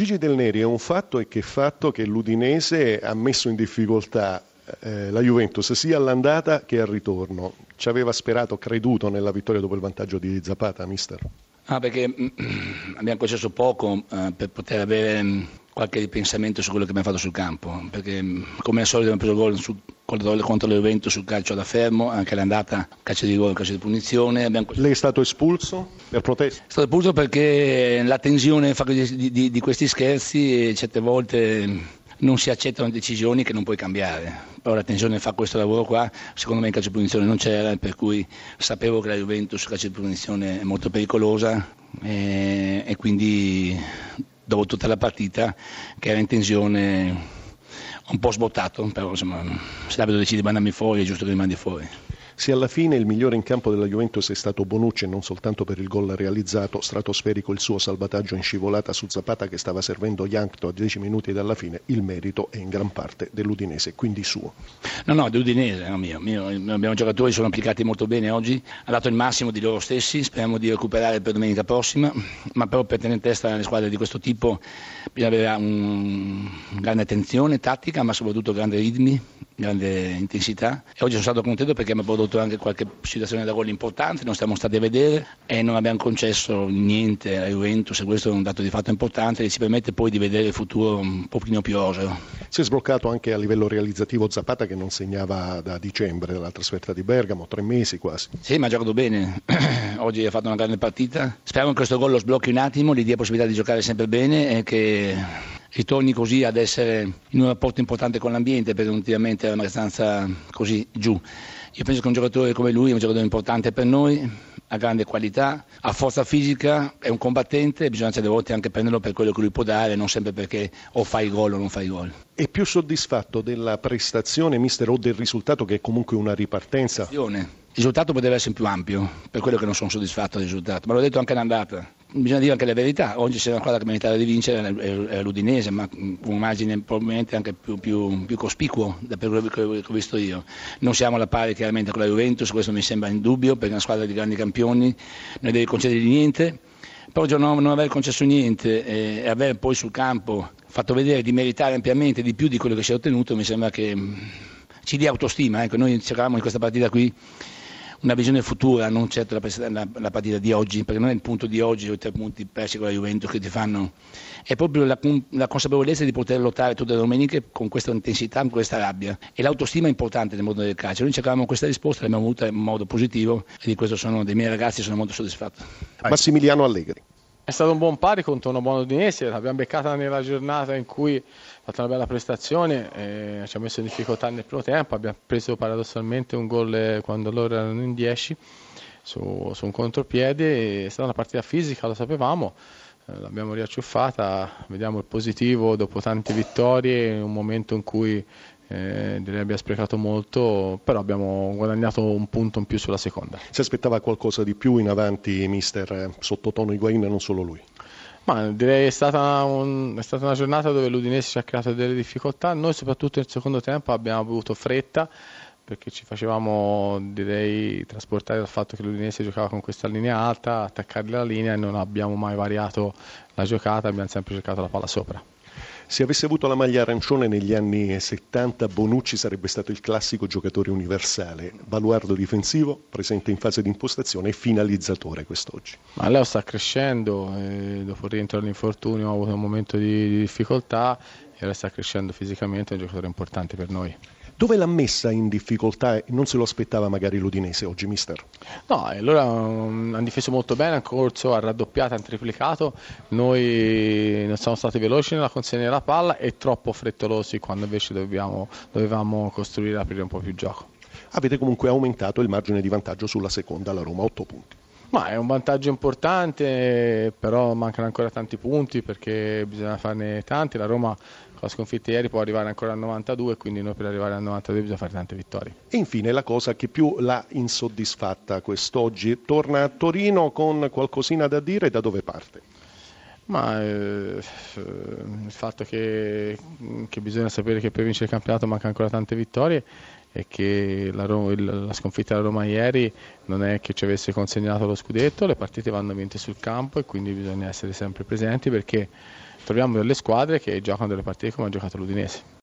Gigi Del Neri è un fatto, e che fatto, che l'Udinese ha messo in difficoltà la Juventus sia all'andata che al ritorno. Ci aveva sperato, creduto nella vittoria dopo il vantaggio di Zapata, mister? Perché abbiamo concesso poco per poter avere qualche ripensamento su quello che abbiamo fatto sul campo, perché come al solito abbiamo preso gol contro la Juventus sul calcio da fermo, anche l'andata calcio di gol, calcio di punizione. Lei è stato espulso per protesta? È stato espulso perché la tensione di questi scherzi, e certe volte non si accettano decisioni che non puoi cambiare. Però la tensione fa questo lavoro qua. Secondo me in calcio di punizione non c'era, per cui sapevo che la Juventus calcio di punizione è molto pericolosa e quindi dopo tutta la partita che era in tensione un po' sbottato, però insomma, se l'abito decide di mandarmi fuori è giusto che mi mandi fuori. Se alla fine il migliore in campo della Juventus è stato Bonucci, non soltanto per il gol realizzato, stratosferico il suo salvataggio in scivolata su Zapata che stava servendo Yankton a 10 minuti dalla fine, il merito è in gran parte dell'Udinese, quindi suo. No, dell'Udinese, no, mio. Abbiamo giocatori che sono applicati molto bene oggi, ha dato il massimo di loro stessi, speriamo di recuperare per domenica prossima, ma però per tenere in testa le squadre di questo tipo bisogna avere grande attenzione tattica, ma soprattutto grande ritmi, grande intensità, e oggi sono stato contento perché mi ha prodotto anche qualche situazione da gol importante, non siamo stati a vedere e non abbiamo concesso niente alla Juventus, e questo è un dato di fatto importante e ci permette poi di vedere il futuro un pochino più roseo. Si è sbloccato anche a livello realizzativo Zapata, che non segnava da dicembre, dalla trasferta di Bergamo, 3 mesi quasi. Sì, ma ha giocato bene, oggi ha fatto una grande partita, speriamo che questo gol lo sblocchi un attimo, gli dia possibilità di giocare sempre bene e che ritorni così ad essere in un rapporto importante con l'ambiente, perché ultimamente era abbastanza così giù. Io penso che un giocatore come lui è un giocatore importante per noi, ha grande qualità, ha forza fisica, è un combattente, bisogna certe volte anche prenderlo per quello che lui può dare, non sempre perché o fai gol o non fai gol. È più soddisfatto della prestazione, mister, o del risultato, che è comunque una ripartenza? Il risultato poteva essere più ampio, per quello che non sono soddisfatto del risultato, ma l'ho detto anche all'andata. Bisogna dire anche la verità, oggi c'è una squadra che meritava di vincere, era l'Udinese, ma con margine probabilmente anche più cospicuo da quello che ho visto io. Non siamo alla pari chiaramente con la Juventus, questo mi sembra in dubbio, perché è una squadra di grandi campioni, non deve concedergli niente, però non aver concesso niente e aver poi sul campo fatto vedere di meritare ampiamente di più di quello che si è ottenuto, mi sembra che ci dia autostima. Ecco, noi cercavamo in questa partita qui una visione futura, non certo la partita di oggi, perché non è il punto di oggi o i 3 punti persi con la Juventus che ti fanno, è proprio la consapevolezza di poter lottare tutte le domeniche con questa intensità, con questa rabbia, e l'autostima è importante nel mondo del calcio. Noi cercavamo questa risposta, l'abbiamo avuta in modo positivo e di questo dei miei ragazzi sono molto soddisfatto. Massimiliano Allegri. È stato un buon pari contro una buona Udinese, l'abbiamo beccata nella giornata in cui ha fatto una bella prestazione, ci ha messo in difficoltà nel primo tempo, abbiamo preso paradossalmente un gol quando loro erano in 10 su un contropiede, è stata una partita fisica, lo sapevamo, l'abbiamo riacciuffata, vediamo il positivo dopo tante vittorie, in un momento in cui direi abbia sprecato molto, però abbiamo guadagnato un punto in più sulla seconda. Si aspettava qualcosa di più in avanti, mister, sottotono Higuain e non solo lui? Ma direi è stata una giornata dove l'Udinese ci ha creato delle difficoltà, noi soprattutto nel secondo tempo abbiamo avuto fretta perché ci facevamo, direi, trasportare dal fatto che l'Udinese giocava con questa linea alta, attaccare la linea, e non abbiamo mai variato la giocata, abbiamo sempre cercato la palla sopra. Se avesse avuto la maglia arancione negli anni 70, Bonucci sarebbe stato il classico giocatore universale, baluardo difensivo, presente in fase di impostazione e finalizzatore quest'oggi. Ma Leo sta crescendo, dopo il rientro all'infortunio ha avuto un momento di difficoltà e ora sta crescendo fisicamente, è un giocatore importante per noi. Dove l'ha messa in difficoltà e non se lo aspettava magari l'Udinese oggi, mister? No, allora hanno difeso molto bene, hanno corso, hanno raddoppiato, hanno triplicato, noi non siamo stati veloci nella consegna della palla e troppo frettolosi quando invece dovevamo costruire e aprire un po' più il gioco. Avete comunque aumentato il margine di vantaggio sulla seconda, la Roma, 8 punti. Ma è un vantaggio importante, però mancano ancora tanti punti perché bisogna farne tanti. La Roma con la sconfitta ieri può arrivare ancora a 92, quindi noi per arrivare a 92 bisogna fare tante vittorie. E infine la cosa che più l'ha insoddisfatta quest'oggi, torna a Torino con qualcosina da dire, da dove parte? Ma il fatto che bisogna sapere che per vincere il campionato manca ancora tante vittorie e che la sconfitta della Roma ieri non è che ci avesse consegnato lo scudetto, le partite vanno vinte sul campo e quindi bisogna essere sempre presenti perché troviamo delle squadre che giocano delle partite come ha giocato l'Udinese.